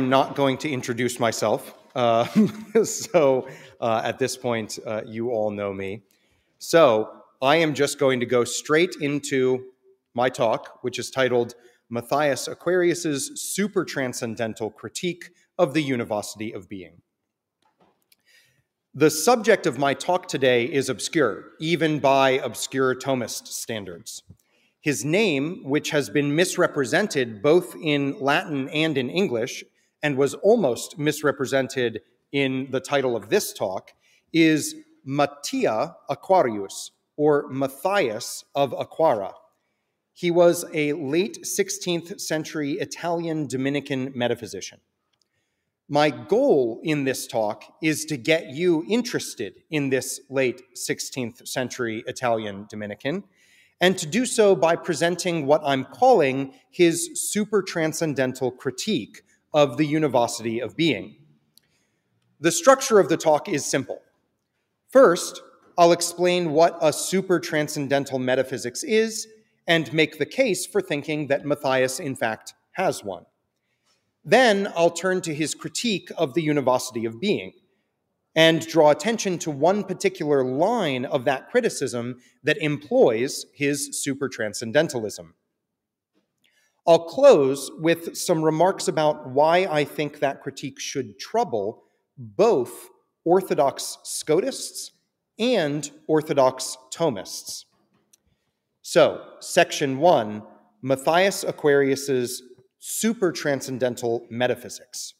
I'm not going to introduce myself, so at this point you all know me. So I am just going to go straight into my talk, which is titled Matthias Aquarius's Supertranscendental Critique of the Univocity of Being. The subject of my talk today is obscure, even by obscure Thomist standards. His name, which has been misrepresented both in Latin and in English, and was almost misrepresented in the title of this talk, is Matthias Aquarius, or Matthias of Aquara. He was a late 16th century Italian Dominican metaphysician. My goal in this talk is to get you interested in this late 16th century Italian Dominican, and to do so by presenting what I'm calling his supertranscendental critique of the univocity of being. The structure of the talk is simple. First, I'll explain what a supertranscendental metaphysics is and make the case for thinking that Matthias, in fact, has one. Then I'll turn to his critique of the univocity of being and draw attention to one particular line of that criticism that employs his supertranscendentalism. I'll close with some remarks about why I think that critique should trouble both Orthodox Scotists and Orthodox Thomists. So, section one, Matthias Aquarius's supertranscendental metaphysics.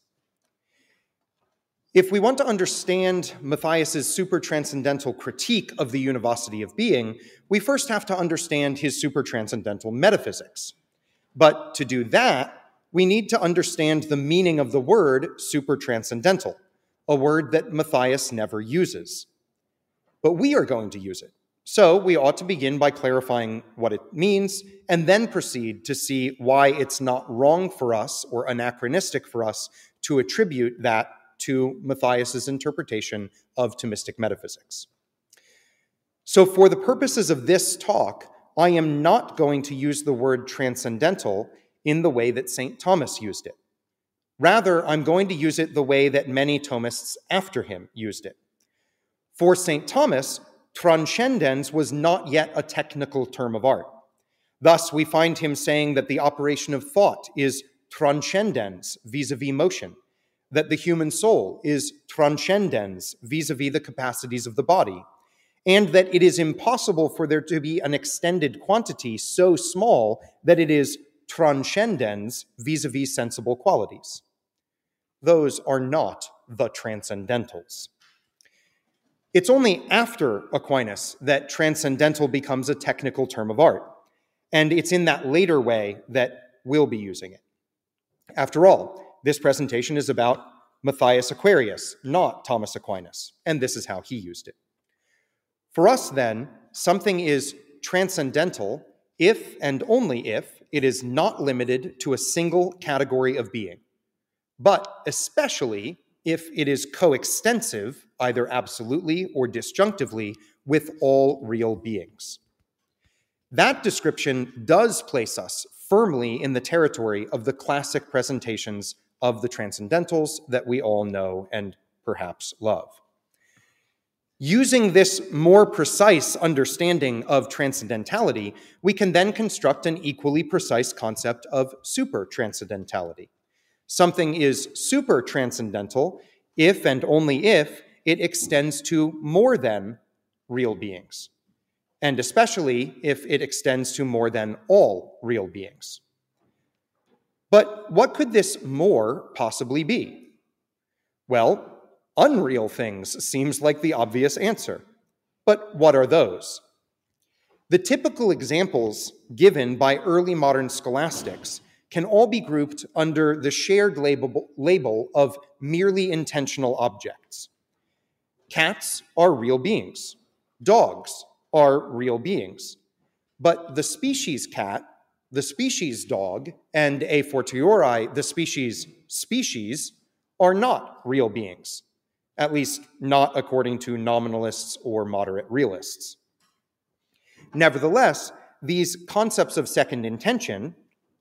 If we want to understand Matthias's supertranscendental critique of the univocity of being, we first have to understand his supertranscendental metaphysics. But to do that, we need to understand the meaning of the word supertranscendental, a word that Matthias never uses. But we are going to use it, so we ought to begin by clarifying what it means and then proceed to see why it's not wrong for us or anachronistic for us to attribute that to Matthias's interpretation of Thomistic metaphysics. So for the purposes of this talk, I am not going to use the word transcendental in the way that St. Thomas used it. Rather, I'm going to use it the way that many Thomists after him used it. For St. Thomas, transcendens was not yet a technical term of art. Thus, we find him saying that the operation of thought is transcendens vis-a-vis motion, that the human soul is transcendens vis-a-vis the capacities of the body, and that it is impossible for there to be an extended quantity so small that it is transcendens vis-a-vis sensible qualities. Those are not the transcendentals. It's only after Aquinas that transcendental becomes a technical term of art, and it's in that later way that we'll be using it. After all, this presentation is about Matthias Aquarius, not Thomas Aquinas, and this is how he used it. For us, then, something is transcendental if and only if it is not limited to a single category of being, but especially if it is coextensive, either absolutely or disjunctively, with all real beings. That description does place us firmly in the territory of the classic presentations of the transcendentals that we all know and perhaps love. Using this more precise understanding of transcendentality, we can then construct an equally precise concept of supertranscendentality. Something is supertranscendental if and only if it extends to more than real beings, and especially if it extends to more than all real beings. But what could this more possibly be? Well, unreal things seems like the obvious answer, but what are those? The typical examples given by early modern scholastics can all be grouped under the shared label of merely intentional objects. Cats are real beings. Dogs are real beings. But the species cat, the species dog, and a fortiori, the species species, are not real beings. At least not according to nominalists or moderate realists. Nevertheless, these concepts of second intention,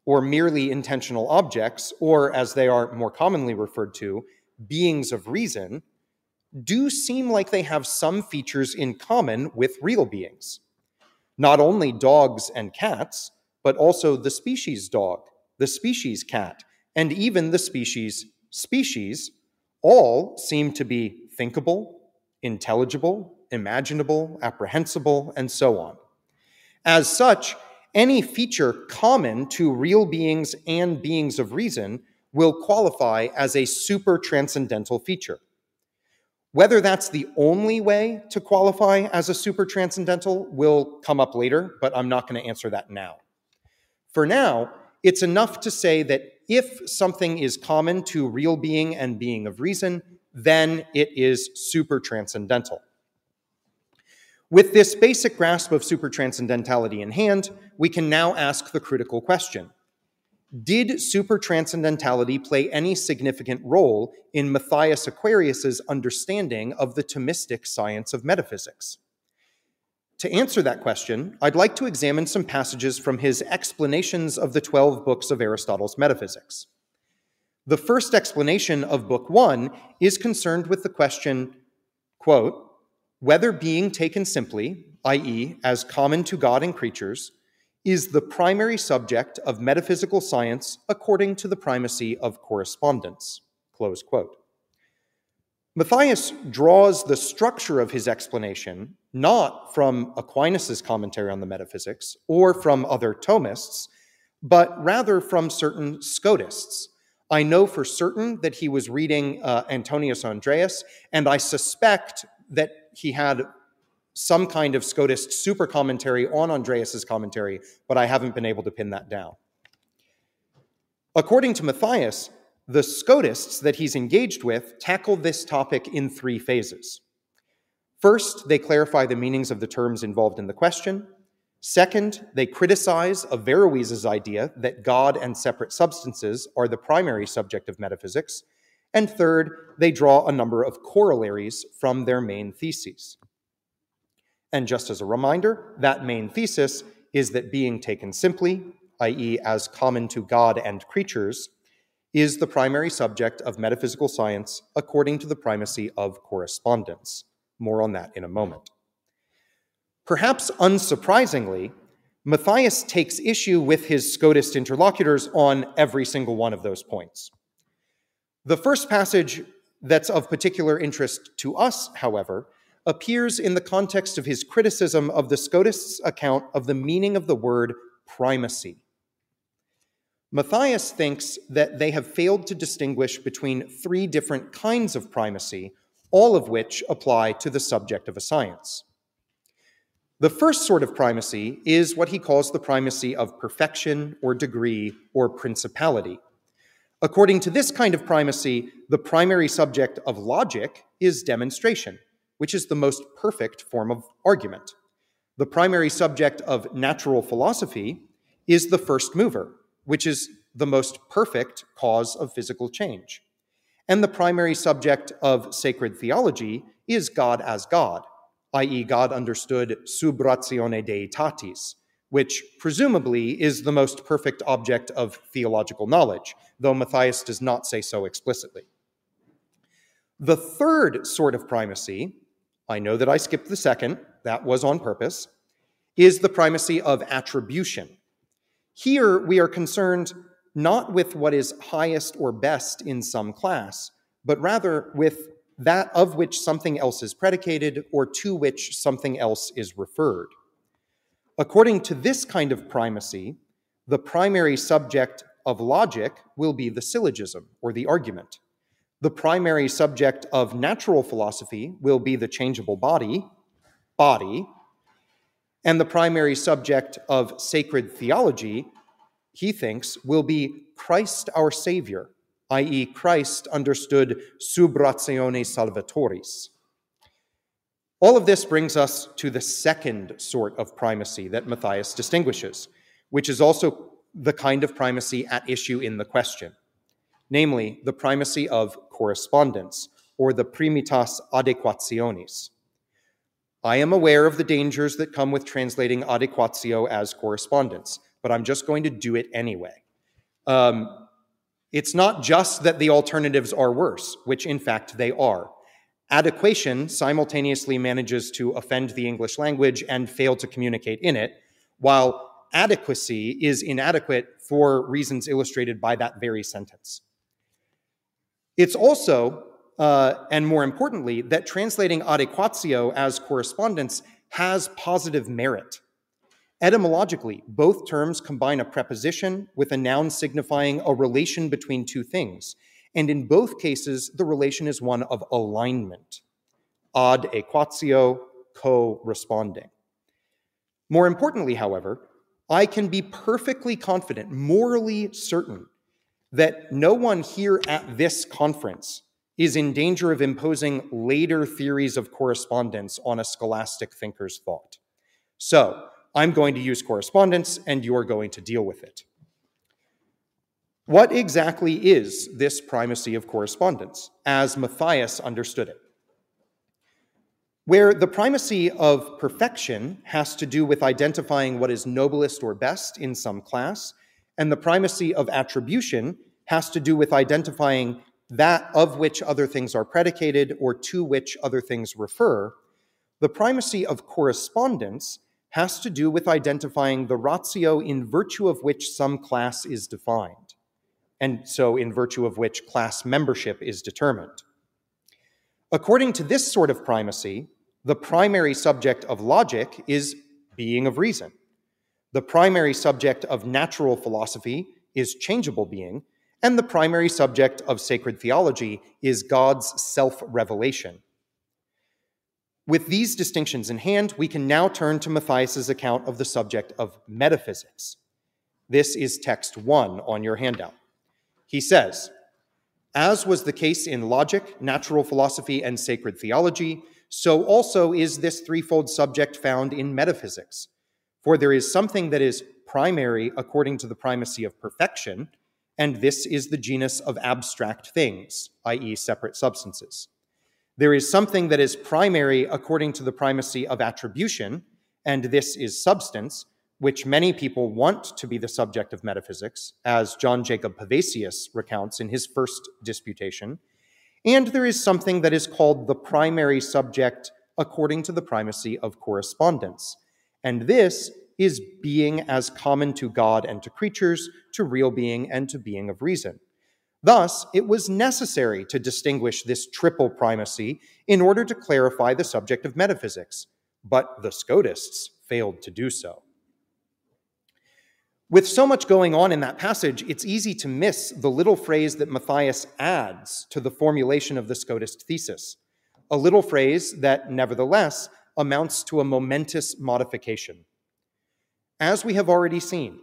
or merely intentional objects, or as they are more commonly referred to, beings of reason, do seem like they have some features in common with real beings. Not only dogs and cats, but also the species dog, the species cat, and even the species species, all seem to be thinkable, intelligible, imaginable, apprehensible, and so on. As such, any feature common to real beings and beings of reason will qualify as a supertranscendental feature. Whether that's the only way to qualify as a supertranscendental will come up later, but I'm not going to answer that now. For now, it's enough to say that if something is common to real being and being of reason, then it is supertranscendental. With this basic grasp of supertranscendentality in hand, we can now ask the critical question. Did supertranscendentality play any significant role in Matthias Aquarius's understanding of the Thomistic science of metaphysics? To answer that question, I'd like to examine some passages from his explanations of the 12 books of Aristotle's metaphysics. The first explanation of Book 1 is concerned with the question, quote, whether being taken simply, i.e., as common to God and creatures, is the primary subject of metaphysical science according to the primacy of correspondence, close quote. Matthias draws the structure of his explanation not from Aquinas' commentary on the metaphysics or from other Thomists, but rather from certain Scotists. I know for certain that he was reading Antonius Andreas, and I suspect that he had some kind of Scotist super commentary on Andreas's commentary, but I haven't been able to pin that down. According to Matthias, the Scotists that he's engaged with tackle this topic in three phases. First, they clarify the meanings of the terms involved in the question. Second, they criticize Averroes' idea that God and separate substances are the primary subject of metaphysics. And third, they draw a number of corollaries from their main theses. And just as a reminder, that main thesis is that being taken simply, i.e., as common to God and creatures, is the primary subject of metaphysical science according to the primacy of correspondence. More on that in a moment. Perhaps unsurprisingly, Matthias takes issue with his Scotist interlocutors on every single one of those points. The first passage that's of particular interest to us, however, appears in the context of his criticism of the Scotists' account of the meaning of the word primacy. Matthias thinks that they have failed to distinguish between three different kinds of primacy, all of which apply to the subject of a science. The first sort of primacy is what he calls the primacy of perfection or degree or principality. According to this kind of primacy, the primary subject of logic is demonstration, which is the most perfect form of argument. The primary subject of natural philosophy is the first mover, which is the most perfect cause of physical change. And the primary subject of sacred theology is God as God, i.e., God understood sub ratione deitatis, which presumably is the most perfect object of theological knowledge, though Matthias does not say so explicitly. The third sort of primacy, I know that I skipped the second, that was on purpose, is the primacy of attribution. Here we are concerned not with what is highest or best in some class, but rather with that of which something else is predicated or to which something else is referred. According to this kind of primacy, the primary subject of logic will be the syllogism or the argument. The primary subject of natural philosophy will be the changeable body, and the primary subject of sacred theology, he thinks, will be Christ our Savior, i.e., Christ understood sub ratione salvatoris. All of this brings us to the second sort of primacy that Matthias distinguishes, which is also the kind of primacy at issue in the question, namely the primacy of correspondence, or the primitas adequationis. I am aware of the dangers that come with translating adequatio as correspondence, but I'm just going to do it anyway. It's not just that the alternatives are worse, which in fact they are. Adequation simultaneously manages to offend the English language and fail to communicate in it, while adequacy is inadequate for reasons illustrated by that very sentence. It's also, and more importantly, that translating adequatio as correspondence has positive merit. Etymologically, both terms combine a preposition with a noun signifying a relation between two things, and in both cases, the relation is one of alignment. Ad equatio, co-responding. More importantly, however, I can be perfectly confident, morally certain, that no one here at this conference is in danger of imposing later theories of correspondence on a scholastic thinker's thought. So, I'm going to use correspondence, and you're going to deal with it. What exactly is this primacy of correspondence, as Matthias understood it? Where the primacy of perfection has to do with identifying what is noblest or best in some class, and the primacy of attribution has to do with identifying that of which other things are predicated or to which other things refer, the primacy of correspondence has to do with identifying the ratio in virtue of which some class is defined, and so in virtue of which class membership is determined. According to this sort of primacy, the primary subject of logic is being of reason. The primary subject of natural philosophy is changeable being, and the primary subject of sacred theology is God's self-revelation. With these distinctions in hand, we can now turn to Matthias's account of the subject of metaphysics. This is text 1 on your handout. He says, "As was the case in logic, natural philosophy, and sacred theology, so also is this threefold subject found in metaphysics. For there is something that is primary according to the primacy of perfection, and this is the genus of abstract things, i.e. separate substances. There is something that is primary according to the primacy of attribution, and this is substance, which many people want to be the subject of metaphysics, as John Jacob Pavasius recounts in his first disputation, and there is something that is called the primary subject according to the primacy of correspondence, and this is being as common to God and to creatures, to real being and to being of reason. Thus, it was necessary to distinguish this triple primacy in order to clarify the subject of metaphysics, but the Scotists failed to do so." With so much going on in that passage, it's easy to miss the little phrase that Matthias adds to the formulation of the Scotist thesis, a little phrase that, nevertheless, amounts to a momentous modification. As we have already seen,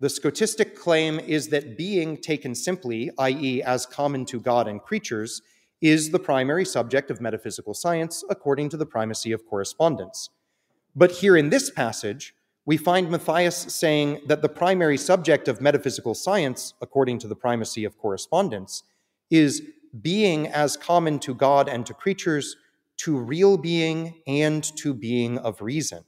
the Scotistic claim is that being taken simply, i.e. as common to God and creatures, is the primary subject of metaphysical science according to the primacy of correspondence. But here in this passage, we find Matthias saying that the primary subject of metaphysical science according to the primacy of correspondence is being as common to God and to creatures, to real being and to being of reason.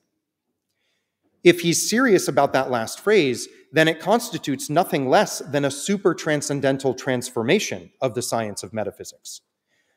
If he's serious about that last phrase, then it constitutes nothing less than a supertranscendental transformation of the science of metaphysics.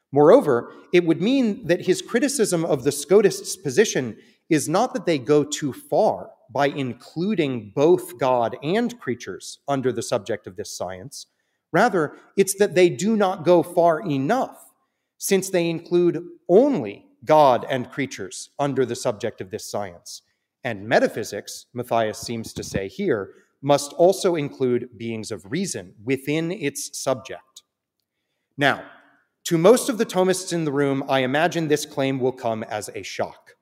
Moreover, it would mean that his criticism of the Scotists' position is not that they go too far by including both God and creatures under the subject of this science. Rather, it's that they do not go far enough, since they include only God and creatures under the subject of this science. And metaphysics, Matthias seems to say here, must also include beings of reason within its subject. Now, to most of the Thomists in the room, I imagine this claim will come as a shock.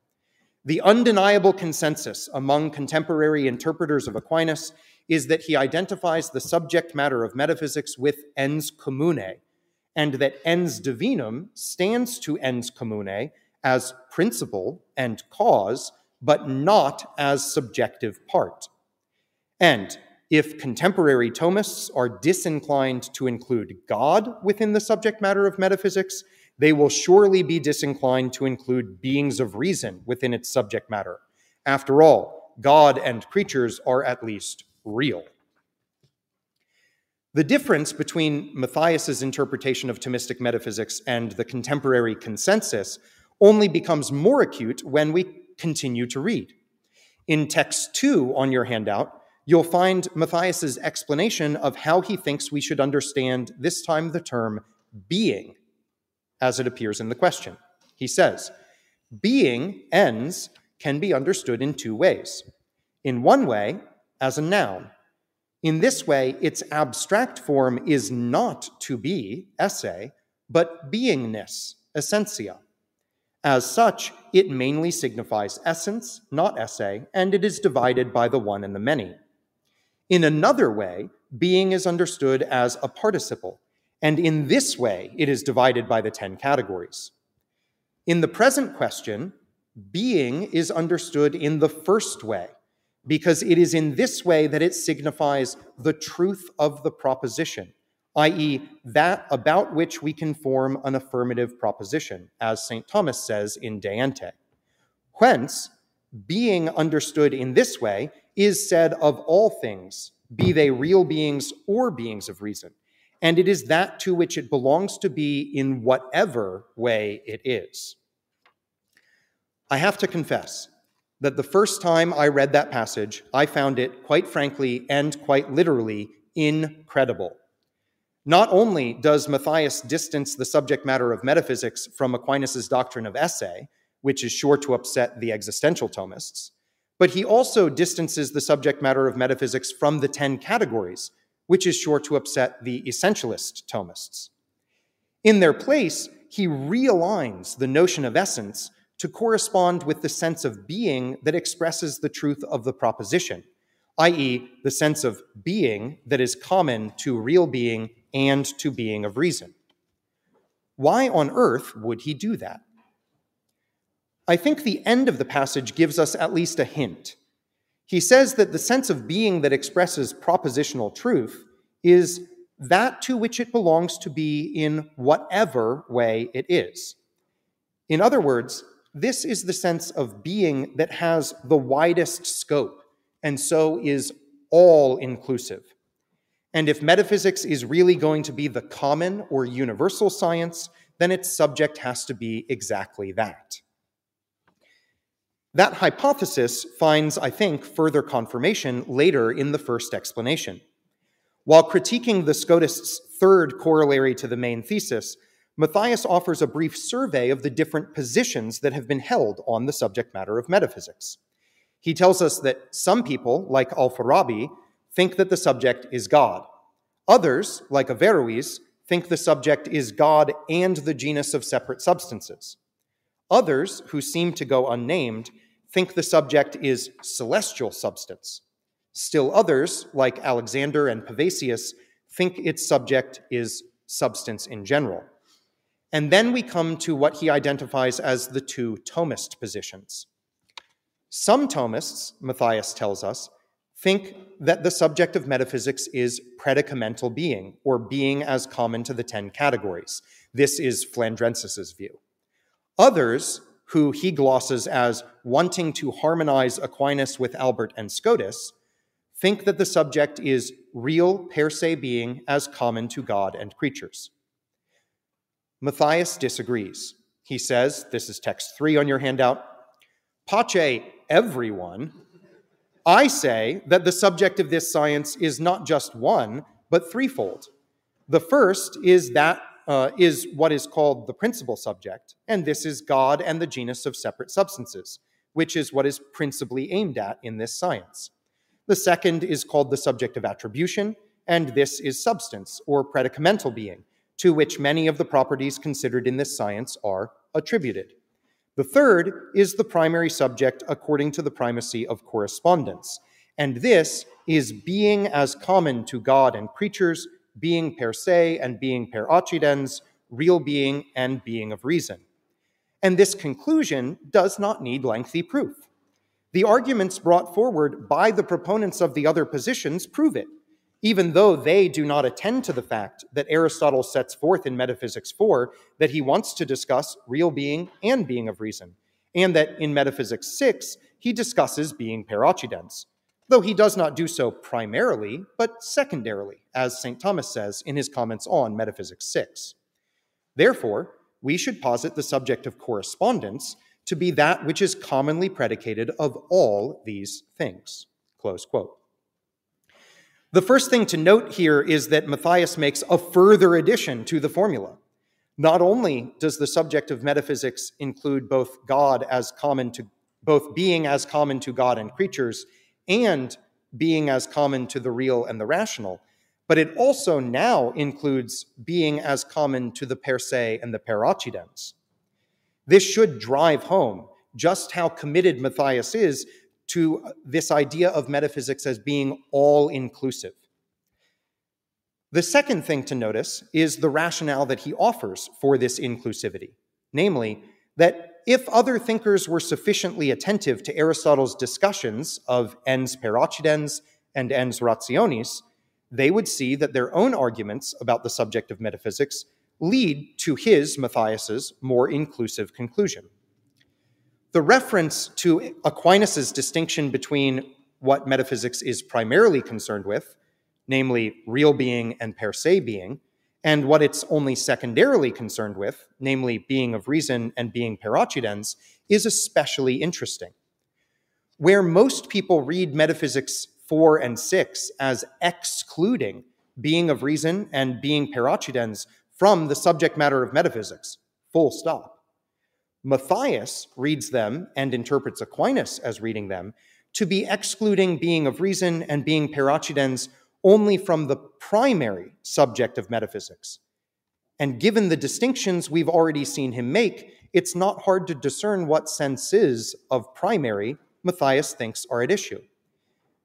The undeniable consensus among contemporary interpreters of Aquinas is that he identifies the subject matter of metaphysics with ens commune, and that ens divinum stands to ens commune as principle and cause, but not as subjective part. And if contemporary Thomists are disinclined to include God within the subject matter of metaphysics, they will surely be disinclined to include beings of reason within its subject matter. After all, God and creatures are at least real. The difference between Matthias's interpretation of Thomistic metaphysics and the contemporary consensus only becomes more acute when we continue to read. In text 2 on your handout, you'll find Matthias's explanation of how he thinks we should understand, this time the term being, as it appears in the question. He says, being, ends, can be understood in two ways. In one way, as a noun. In this way, its abstract form is not to be, esse, but beingness, essentia. As such, it mainly signifies essence, not esse, and it is divided by the one and the many. In another way, being is understood as a participle, and in this way, it is divided by the 10 categories. In the present question, being is understood in the first way, because it is in this way that it signifies the truth of the proposition, i.e., that about which we can form an affirmative proposition, as St. Thomas says in De Ente. Whence, being understood in this way is said of all things, be they real beings or beings of reason, and it is that to which it belongs to be in whatever way it is. I have to confess that the first time I read that passage, I found it, quite frankly and quite literally, incredible. Not only does Matthias distance the subject matter of metaphysics from Aquinas' doctrine of esse, which is sure to upset the existential Thomists, but he also distances the subject matter of metaphysics from the 10 categories, which is sure to upset the essentialist Thomists. In their place, he realigns the notion of essence to correspond with the sense of being that expresses the truth of the proposition, i.e., the sense of being that is common to real being and to being of reason. Why on earth would he do that? I think the end of the passage gives us at least a hint. He says that the sense of being that expresses propositional truth is that to which it belongs to be in whatever way it is. In other words, this is the sense of being that has the widest scope, and so is all-inclusive. And if metaphysics is really going to be the common or universal science, then its subject has to be exactly that. That hypothesis finds, I think, further confirmation later in the first explanation. While critiquing the Scotists' third corollary to the main thesis, Matthias offers a brief survey of the different positions that have been held on the subject matter of metaphysics. He tells us that some people, like Al-Farabi, think that the subject is God. Others, like Averroes, think the subject is God and the genus of separate substances. Others, who seem to go unnamed, think the subject is celestial substance. Still others, like Alexander and Pavasius, think its subject is substance in general. And then we come to what he identifies as the two Thomist positions. Some Thomists, Matthias tells us, think that the subject of metaphysics is predicamental being, or being as common to the 10 categories. This is Flandrensis' view. Others, who he glosses as wanting to harmonize Aquinas with Albert and Scotus, think that the subject is real per se being as common to God and creatures. Matthias disagrees. He says, this is text 3 on your handout, pace everyone, I say that the subject of this science is not just one, but threefold. The first is what is called the principal subject, and this is God and the genus of separate substances, which is what is principally aimed at in this science. The second is called the subject of attribution, and this is substance, or predicamental being, to which many of the properties considered in this science are attributed. The third is the primary subject according to the primacy of correspondence, and this is being as common to God and creatures, being per se and being per accidens, real being and being of reason. And this conclusion does not need lengthy proof. The arguments brought forward by the proponents of the other positions prove it, even though they do not attend to the fact that Aristotle sets forth in Metaphysics 4 that he wants to discuss real being and being of reason, and that in Metaphysics 6 he discusses being per accidens, though he does not do so primarily, but secondarily, as St. Thomas says in his comments on Metaphysics 6. Therefore, we should posit the subject of correspondence to be that which is commonly predicated of all these things." Close quote. The first thing to note here is that Matthias makes a further addition to the formula. Not only does the subject of metaphysics include both God as common to both being as common to God and creatures, and being as common to the real and the rational, but it also now includes being as common to the per se and the per occidens. This should drive home just how committed Matthias is to this idea of metaphysics as being all-inclusive. The second thing to notice is the rationale that he offers for this inclusivity, namely, that if other thinkers were sufficiently attentive to Aristotle's discussions of ens per occidens and ens rationis, they would see that their own arguments about the subject of metaphysics lead to his, Matthias's, more inclusive conclusion. The reference to Aquinas' distinction between what metaphysics is primarily concerned with, namely real being and per se being, and what it's only secondarily concerned with, namely being of reason and being per occidens, is especially interesting. Where most people read Metaphysics 4 and 6 as excluding being of reason and being per occidens from the subject matter of metaphysics, full stop, Matthias reads them and interprets Aquinas as reading them to be excluding being of reason and being per occidens only from the primary subject of metaphysics. And given the distinctions we've already seen him make, it's not hard to discern what senses of primary Matthias thinks are at issue.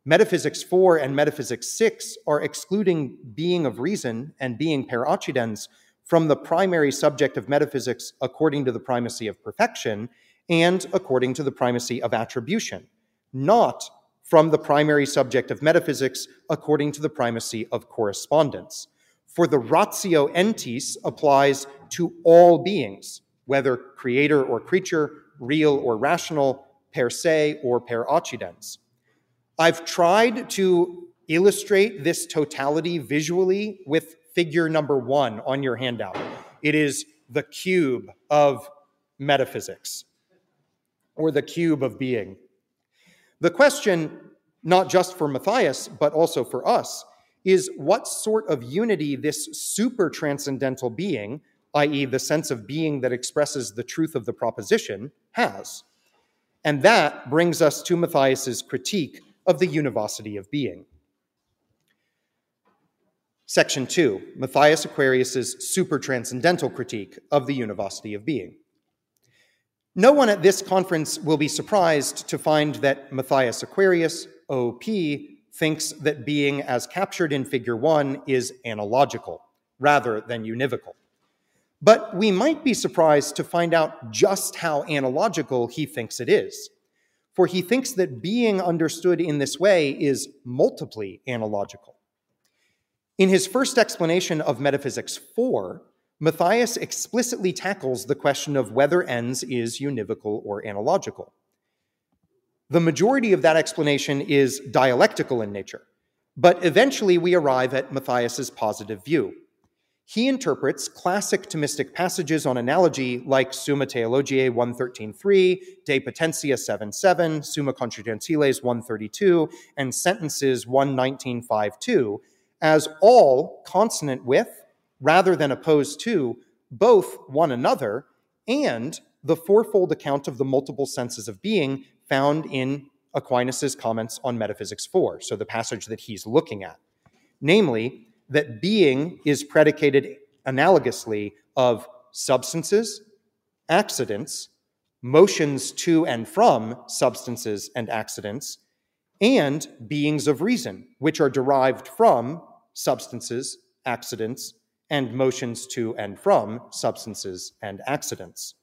Metaphysics 4 and Metaphysics 6 are excluding being of reason and being per occidens from the primary subject of metaphysics according to the primacy of perfection and according to the primacy of attribution, not from the primary subject of metaphysics according to the primacy of correspondence. For the ratio entis applies to all beings, whether creator or creature, real or rational, per se or per occidens. I've tried to illustrate this totality visually with figure number 1 on your handout. It is the cube of metaphysics, or the cube of being. The question, not just for Matthias, but also for us, is what sort of unity this super-transcendental being, i.e. the sense of being that expresses the truth of the proposition, has. And that brings us to Matthias's critique of the univocity of being. Section 2, Matthias Aquarius's super-transcendental critique of the univocity of being. No one at this conference will be surprised to find that Matthias Aquarius, OP, thinks that being as captured in Figure 1 is analogical rather than univocal. But we might be surprised to find out just how analogical he thinks it is, for he thinks that being understood in this way is multiply analogical. In his first explanation of Metaphysics 4, Matthias explicitly tackles the question of whether ens is univocal or analogical. The majority of that explanation is dialectical in nature, but eventually we arrive at Matthias's positive view. He interprets classic Thomistic passages on analogy like Summa Theologiae 113.3, De Potentia 7.7, Summa Contra Gentiles 132, and Sentences 119.5.2 as all consonant with, rather than opposed to, both one another and the fourfold account of the multiple senses of being found in Aquinas' comments on Metaphysics 4, so the passage that he's looking at. Namely, that being is predicated analogously of substances, accidents, motions to and from substances and accidents, and beings of reason, which are derived from substances, accidents, and motions to and from substances and accidents.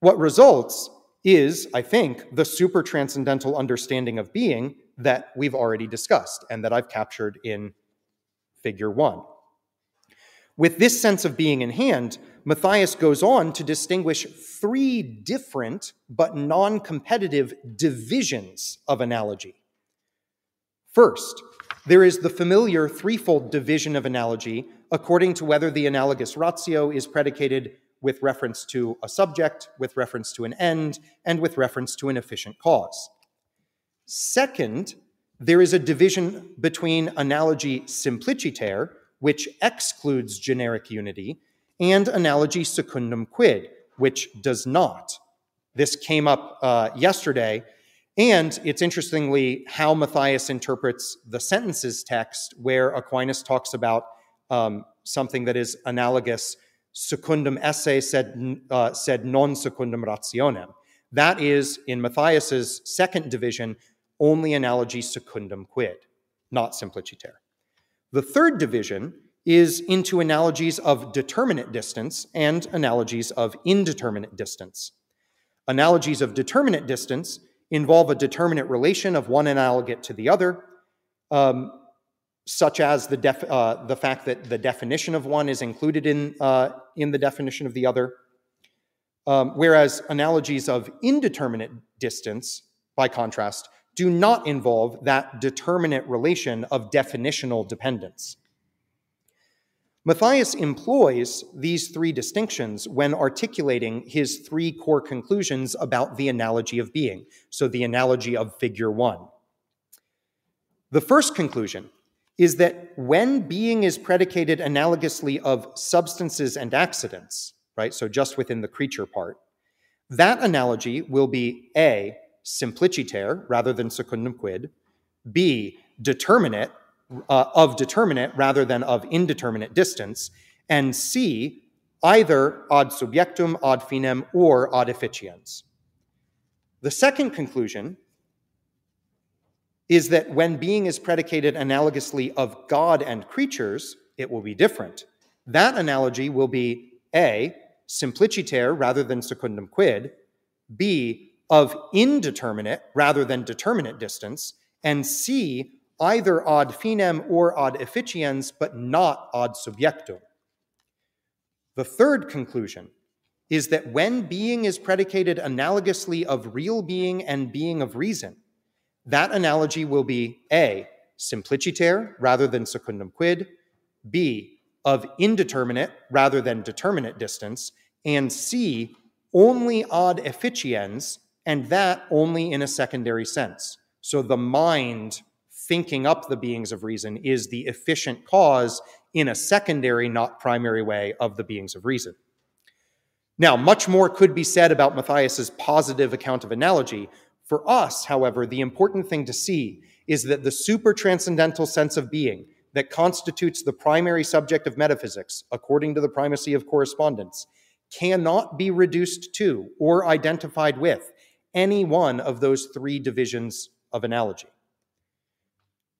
What results is, I think, the super-transcendental understanding of being that we've already discussed and that I've captured in Figure 1. With this sense of being in hand, Matthias goes on to distinguish 3 different but non-competitive divisions of analogy. First, There is the familiar threefold division of analogy according to whether the analogous ratio is predicated with reference to a subject, with reference to an end, and with reference to an efficient cause. Second, there is a division between analogy simpliciter, which excludes generic unity, and analogy secundum quid, which does not. This came up yesterday, and it's interestingly how Matthias interprets the Sentences text, where Aquinas talks about something that is analogous, secundum esse sed non secundum rationem. That is, in Matthias's second division, only analogy secundum quid, not simpliciter. The third division is into analogies of determinate distance and analogies of indeterminate distance. Analogies of determinate distance involve a determinate relation of one analogate to the other, such as the fact that the definition of one is included in the definition of the other, whereas analogies of indeterminate distance, by contrast, do not involve that determinate relation of definitional dependence. Matthias employs these three distinctions when articulating his three core conclusions about the analogy of being, so the analogy of figure one. The first conclusion is that when being is predicated analogously of substances and accidents, right, so just within the creature part, that analogy will be A, simpliciter rather than secundum quid, B, determinate, of determinate rather than of indeterminate distance, and C, either ad subjectum, ad finem, or ad efficiens. The second conclusion is that when being is predicated analogously of God and creatures, it will be different. That analogy will be A, simpliciter rather than secundum quid, B, of indeterminate rather than determinate distance, and C, either ad finem or ad efficiens, but not ad subjectum. The third conclusion is that when being is predicated analogously of real being and being of reason, that analogy will be A, simpliciter rather than secundum quid, B, of indeterminate rather than determinate distance, and C, only ad efficiens, and that only in a secondary sense. So the mind thinking up the beings of reason is the efficient cause in a secondary, not primary way of the beings of reason. Now, much more could be said about Matthias's positive account of analogy. For us, however, the important thing to see is that the supertranscendental sense of being that constitutes the primary subject of metaphysics, according to the primacy of correspondence, cannot be reduced to or identified with any one of those three divisions of analogy.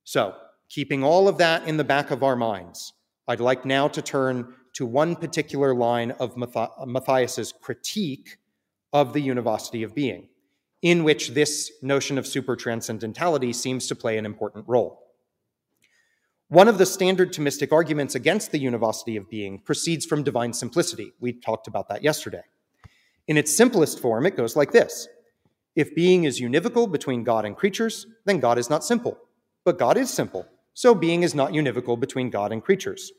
So, keeping all of that in the back of our minds, I'd like now to turn to one particular line of Matthias's critique of the univocity of being, in which this notion of supertranscendentality seems to play an important role. One of the standard Thomistic arguments against the univocity of being proceeds from divine simplicity. We talked about that yesterday. In its simplest form, it goes like this. If being is univocal between God and creatures, then God is not simple. But God is simple, so being is not univocal between God and creatures.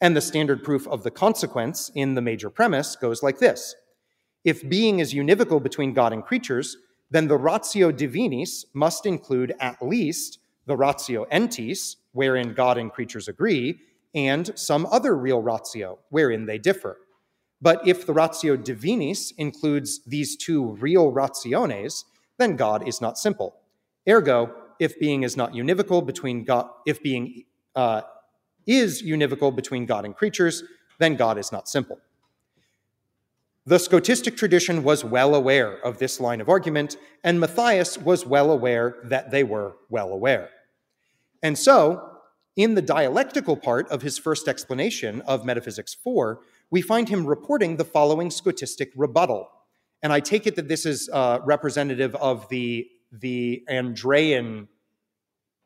And the standard proof of the consequence in the major premise goes like this. If being is univocal between God and creatures, then the ratio divinis must include at least the ratio entis, wherein God and creatures agree, and some other real ratio, wherein they differ. But if the ratio divinis includes these two real rationes, then God is not simple. Ergo, if being is not univocal between God, if being is univocal between God and creatures, then God is not simple. The Scotistic tradition was well aware of this line of argument, and Matthias was well aware that they were well aware. And so, in the dialectical part of his first explanation of Metaphysics 4, we find him reporting the following Scotistic rebuttal. And I take it that this is representative of the Andrean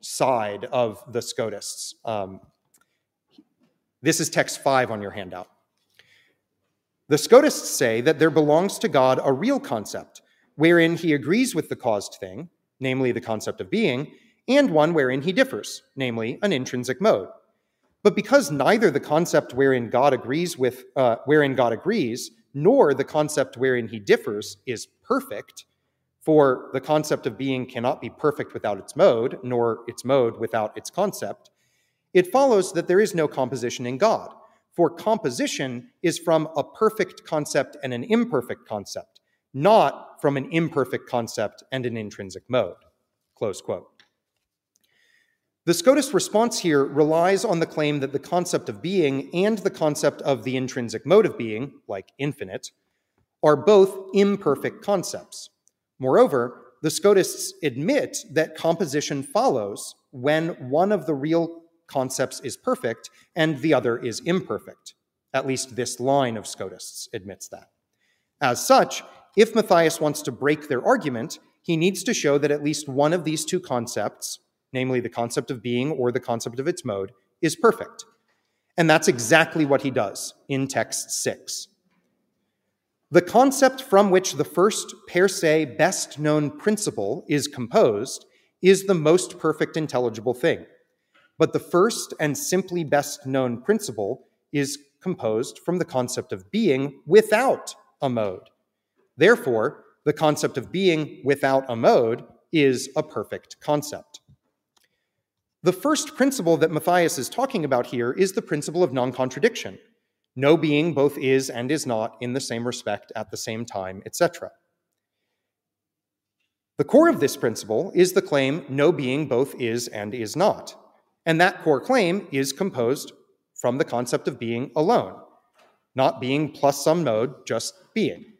side of the Scotists. This is text 5 on your handout. The Scotists say that there belongs to God a real concept, wherein he agrees with the caused thing, namely the concept of being, and one wherein he differs, namely an intrinsic mode. But because neither the concept wherein God agrees with nor the concept wherein he differs is perfect, for the concept of being cannot be perfect without its mode, nor its mode without its concept, it follows that there is no composition in God, for composition is from a perfect concept and an imperfect concept, not from an imperfect concept and an intrinsic mode." Close quote. The Scotus response here relies on the claim that the concept of being and the concept of the intrinsic mode of being, like infinite, are both imperfect concepts. Moreover, the Scotists admit that composition follows when one of the real concepts is perfect and the other is imperfect. At least this line of Scotists admits that. As such, if Matthias wants to break their argument, he needs to show that at least one of these two concepts, namely the concept of being or the concept of its mode, is perfect. And that's exactly what he does in text 6. "The concept from which the first per se best known principle is composed is the most perfect intelligible thing, but the first and simply best known principle is composed from the concept of being without a mode. Therefore, the concept of being without a mode is a perfect concept." The first principle that Matthias is talking about here is the principle of non-contradiction. No being both is and is not in the same respect at the same time, etc. The core of this principle is the claim no being both is and is not. And that core claim is composed from the concept of being alone, not being plus some mode, just being.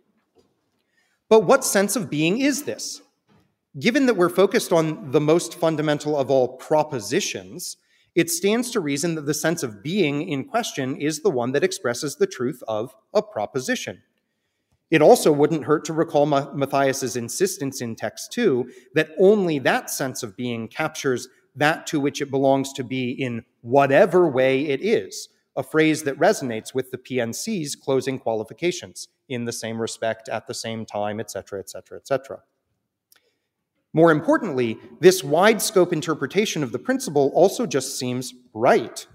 But what sense of being is this? Given that we're focused on the most fundamental of all propositions, it stands to reason that the sense of being in question is the one that expresses the truth of a proposition. It also wouldn't hurt to recall Matthias's insistence in text 2 that only that sense of being captures that to which it belongs to be in whatever way it is, a phrase that resonates with the PNC's closing qualifications, in the same respect, at the same time, etc., etc., etc. More importantly, this wide-scope interpretation of the principle also just seems right,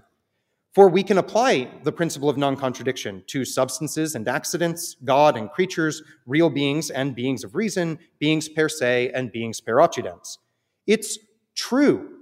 for we can apply the principle of non-contradiction to substances and accidents, God and creatures, real beings and beings of reason, beings per se and beings per occidens. It's true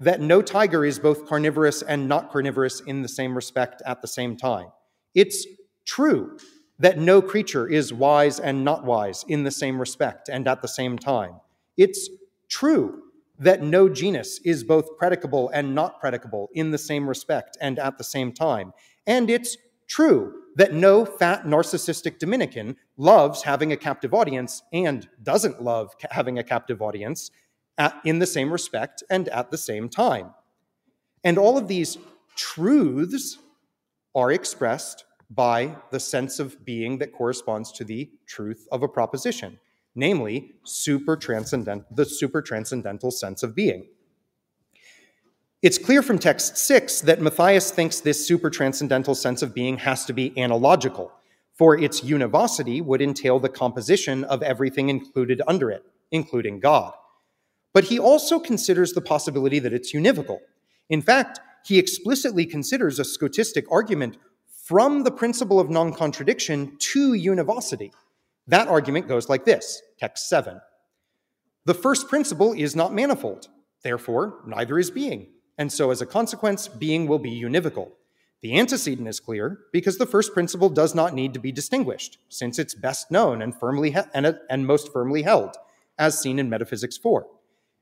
that no tiger is both carnivorous and not carnivorous in the same respect at the same time. It's true that no creature is wise and not wise in the same respect and at the same time. It's true that no genus is both predicable and not predicable in the same respect and at the same time. And it's true that no fat narcissistic Dominican loves having a captive audience and doesn't love having a captive audience in the same respect and at the same time. And all of these truths are expressed by the sense of being that corresponds to the truth of a proposition, namely the supertranscendental sense of being. It's clear from text 6 that Matthias thinks this supertranscendental sense of being has to be analogical, for its univocity would entail the composition of everything included under it, including God. But he also considers the possibility that it's univocal. In fact, he explicitly considers a scotistic argument from the principle of non-contradiction to univocity. That argument goes like this, text 7. "The first principle is not manifold, therefore neither is being, and so as a consequence, being will be univocal. The antecedent is clear because the first principle does not need to be distinguished, since it's best known and most firmly held, as seen in Metaphysics 4.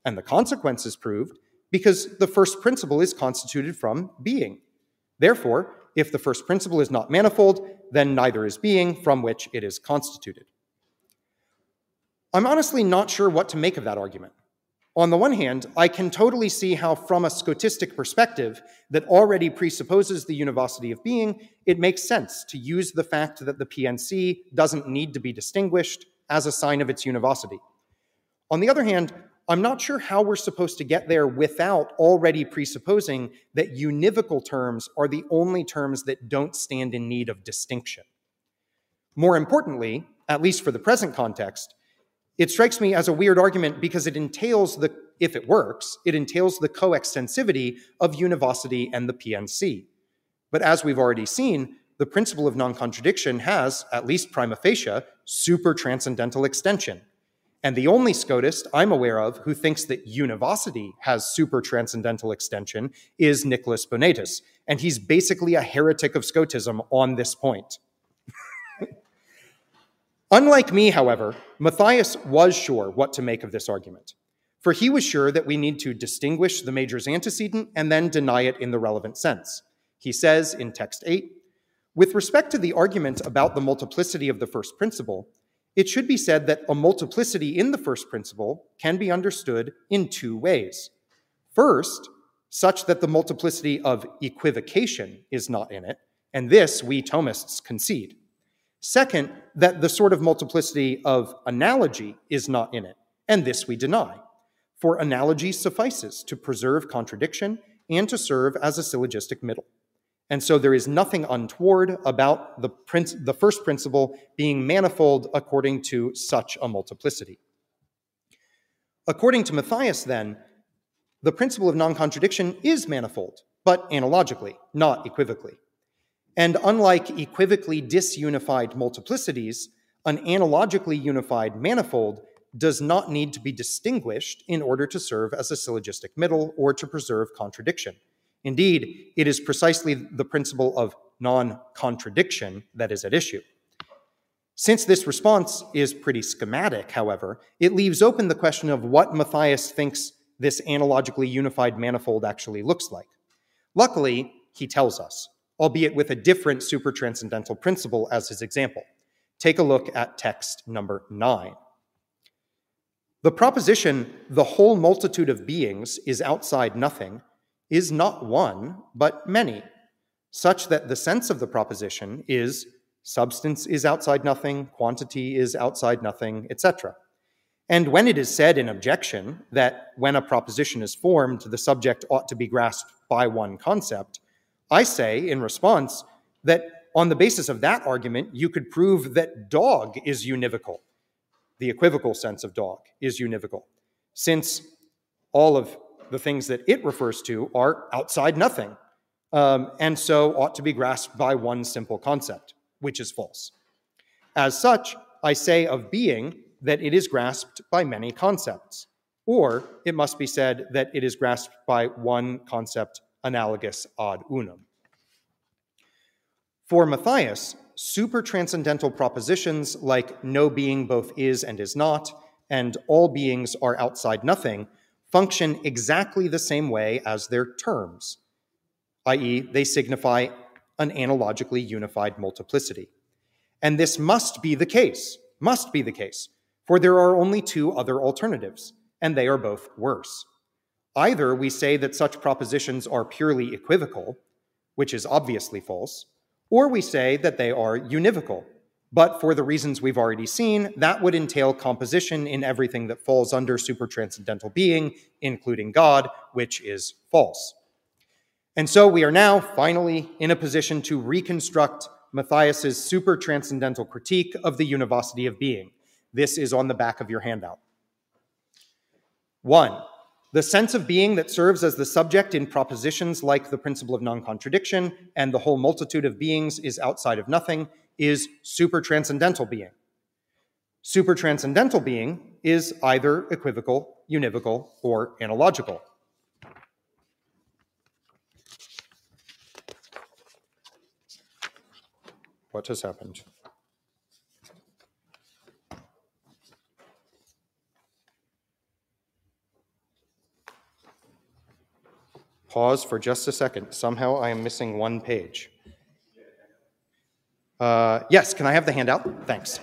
And the consequence is proved because the first principle is constituted from being. Therefore, if the first principle is not manifold, then neither is being from which it is constituted." I'm honestly not sure what to make of that argument. On the one hand, I can totally see how from a scotistic perspective that already presupposes the univocity of being, it makes sense to use the fact that the PNC doesn't need to be distinguished as a sign of its univocity. On the other hand, I'm not sure how we're supposed to get there without already presupposing that univocal terms are the only terms that don't stand in need of distinction. More importantly, at least for the present context, it strikes me as a weird argument because it entails the if it works, it entails the coextensivity of univocity and the PNC. But as we've already seen, the principle of non-contradiction has, at least prima facie, supertranscendental extension. And the only Scotist I'm aware of who thinks that univocity has supertranscendental extension is Nicholas Bonatus, and he's basically a heretic of Scotism on this point. Unlike me, however, Matthias was sure what to make of this argument, for he was sure that we need to distinguish the major's antecedent and then deny it in the relevant sense. He says in text 8, with respect to the argument about the multiplicity of the first principle, it should be said that a multiplicity in the first principle can be understood in two ways. First, such that the multiplicity of equivocation is not in it, and this we Thomists concede. Second, that the sort of multiplicity of analogy is not in it, and this we deny. For analogy suffices to preserve contradiction and to serve as a syllogistic middle. And so there is nothing untoward about the first principle being manifold according to such a multiplicity. According to Matthias, then, the principle of non-contradiction is manifold, but analogically, not equivocally. And unlike equivocally disunified multiplicities, an analogically unified manifold does not need to be distinguished in order to serve as a syllogistic middle or to preserve contradiction. Indeed, it is precisely the principle of non-contradiction that is at issue. Since this response is pretty schematic, however, it leaves open the question of what Matthias thinks this analogically unified manifold actually looks like. Luckily, he tells us, albeit with a different supertranscendental principle as his example. Take a look at text number 9. The proposition, the whole multitude of beings is outside nothing, is not one, but many, such that the sense of the proposition is substance is outside nothing, quantity is outside nothing, etc. And when it is said in objection that when a proposition is formed, the subject ought to be grasped by one concept, I say in response that on the basis of that argument, you could prove that dog is univocal. The equivocal sense of dog is univocal, since all of the things that it refers to are outside nothing, and so ought to be grasped by one simple concept, which is false. As such, I say of being that it is grasped by many concepts, or it must be said that it is grasped by one concept analogous ad unum. For Matthias, supertranscendental propositions like no being both is and is not, and all beings are outside nothing, function exactly the same way as their terms, i.e., they signify an analogically unified multiplicity. And this must be the case, for there are only two other alternatives, and they are both worse. Either we say that such propositions are purely equivocal, which is obviously false, or we say that they are univocal, but for the reasons we've already seen, that would entail composition in everything that falls under supertranscendental being, including God, which is false. And so we are now finally in a position to reconstruct Matthias's supertranscendental critique of the univocity of being. This is on the back of your handout. 1. The sense of being that serves as the subject in propositions like the principle of non-contradiction and the whole multitude of beings is outside of nothing is supertranscendental being. Supertranscendental being is either equivocal, univocal, or analogical. 2. Yes, can I have the handout? Thanks.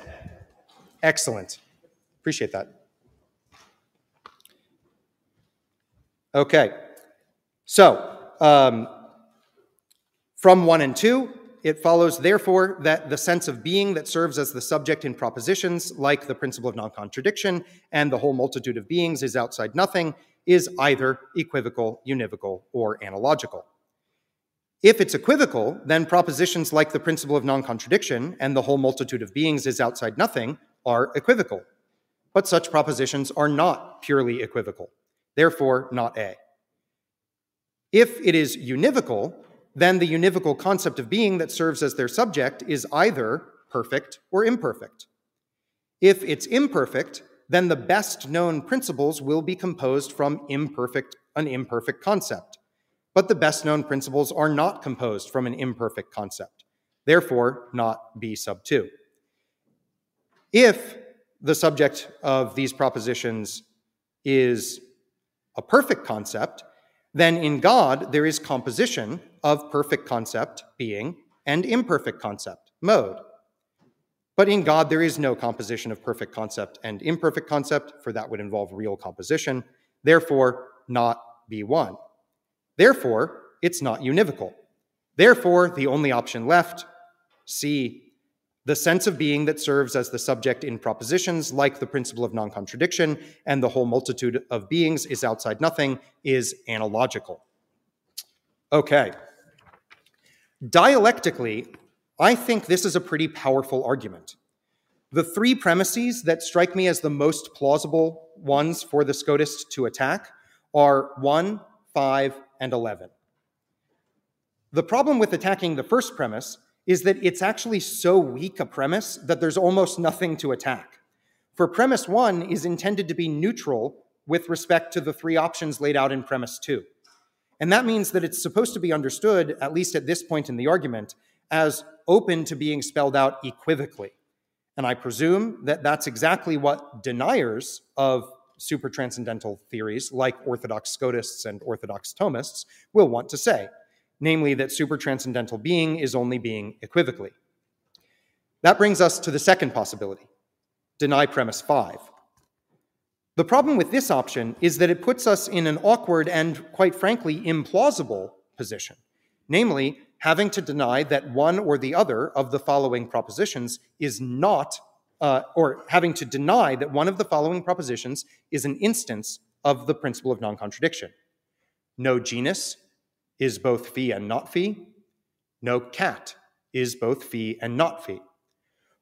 Excellent. Appreciate that. Okay. So, from 1 and 2, it follows, therefore, that the sense of being that serves as the subject in propositions, like the principle of non-contradiction and the whole multitude of beings is outside nothing, is either equivocal, univocal, or analogical. If it's equivocal, then propositions like the principle of non-contradiction and the whole multitude of beings is outside nothing are equivocal. But such propositions are not purely equivocal. therefore not A. If it is univocal, then the univocal concept of being that serves as their subject is either perfect or imperfect. If it's imperfect, then the best known principles will be composed from an imperfect concept. But the best known principles are not composed from an imperfect concept, therefore not B sub 2. If the subject of these propositions is a perfect concept, then in God there is composition of perfect concept, being, and imperfect concept, mode. But in God there is no composition of perfect concept and imperfect concept, for that would involve real composition, therefore not B1. Therefore, it's not univocal. Therefore, the only option left, C, the sense of being that serves as the subject in propositions like the principle of non-contradiction and the whole multitude of beings is outside nothing, is analogical. Okay. Dialectically, I think this is a pretty powerful argument. The three premises that strike me as the most plausible ones for the Scotist to attack are 1, 5, and 11. The problem with attacking the first premise is that it's actually so weak a premise that there's almost nothing to attack. For premise 1 is intended to be neutral with respect to the three options laid out in premise 2. And that means that it's supposed to be understood, at least at this point in the argument, as open to being spelled out equivocally. And I presume that that's exactly what deniers of supertranscendental theories like Orthodox Scotists and Orthodox Thomists will want to say, namely that supertranscendental being is only being equivocally. That brings us to the second possibility, deny premise 5. The problem with this option is that it puts us in an awkward and, quite frankly, implausible position, namely having to deny that one or the other of the following propositions is not, or having to deny that one of the following propositions is an instance of the principle of non-contradiction. No genus is both phi and not phi. No cat is both phi and not phi.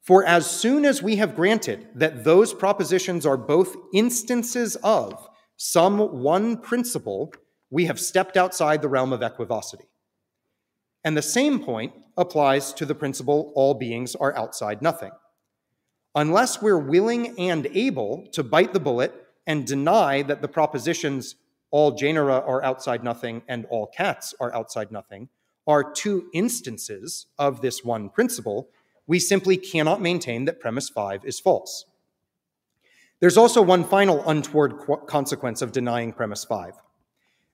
For as soon as we have granted that those propositions are both instances of some one principle, we have stepped outside the realm of equivocity. And the same point applies to the principle all beings are outside nothing. Unless we're willing and able to bite the bullet and deny that the propositions all genera are outside nothing and all cats are outside nothing are two instances of this one principle, we simply cannot maintain that premise 5 is false. There's also one final untoward consequence of denying premise 5.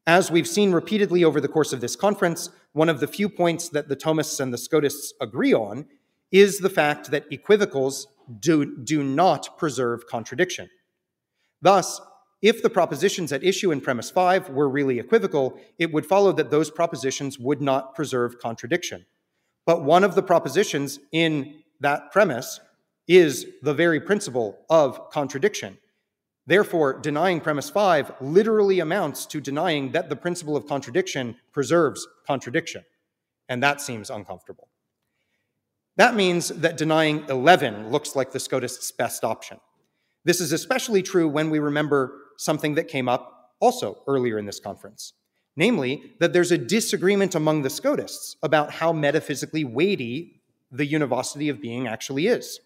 As we've seen repeatedly over the course of this conference, one of the few points that the Thomists and the Scotists agree on is the fact that equivocals do not preserve contradiction. Thus, if the propositions at issue in premise 5 were really equivocal, it would follow that those propositions would not preserve contradiction. But one of the propositions in that premise is the very principle of contradiction. Therefore, denying premise 5 literally amounts to denying that the principle of contradiction preserves contradiction, and that seems uncomfortable. That means that denying 11 looks like the Scotist's best option. This is especially true when we remember something that came up also earlier in this conference, namely that there's a disagreement among the Scotists about how metaphysically weighty the univocity of being actually is.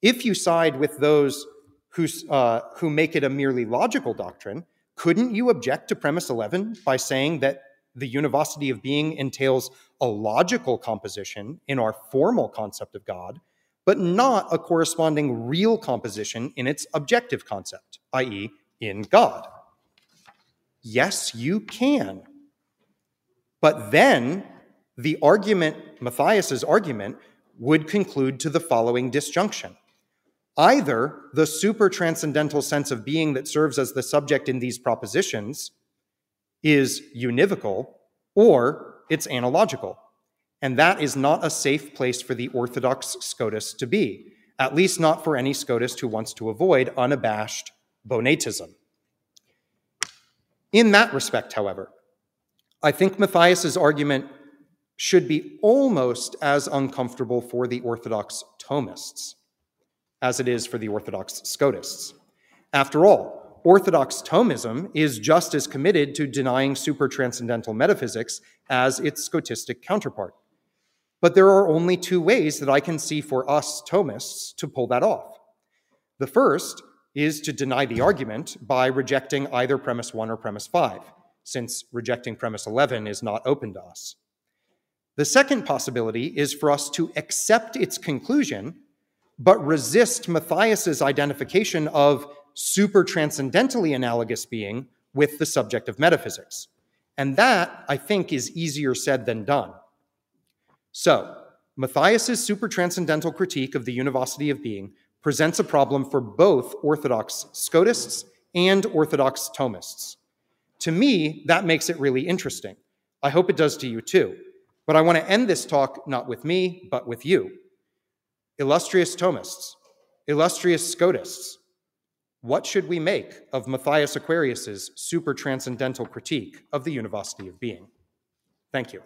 If you side with those who make it a merely logical doctrine, couldn't you object to premise 11 by saying that the univocity of being entails a logical composition in our formal concept of God, but not a corresponding real composition in its objective concept, i.e., in God? Yes, you can. But then the argument, Matthias's argument, would conclude to the following disjunction. Either the supertranscendental sense of being that serves as the subject in these propositions is univocal, or it's analogical. And that is not a safe place for the Orthodox Scotist to be, at least not for any Scotist who wants to avoid unabashed Bonatism. In that respect, however, I think Matthias's argument should be almost as uncomfortable for the Orthodox Thomists as it is for the Orthodox Scotists. After all, Orthodox Thomism is just as committed to denying supertranscendental metaphysics as its Scotistic counterpart. But there are only two ways that I can see for us Thomists to pull that off. The first is to deny the argument by rejecting either premise 1 or premise 5, since rejecting premise 11 is not open to us. The second possibility is for us to accept its conclusion, but resist Matthias's identification of supertranscendentally analogous being with the subject of metaphysics. And that, I think, is easier said than done. So, Matthias's supertranscendental critique of the univocity of being presents a problem for both Orthodox Scotists and Orthodox Thomists. To me, that makes it really interesting. I hope it does to you too. But I want to end this talk not with me, but with you. Illustrious Thomists, illustrious Scotists, what should we make of Matthias Aquarius's supertranscendental critique of the univocity of being? Thank you.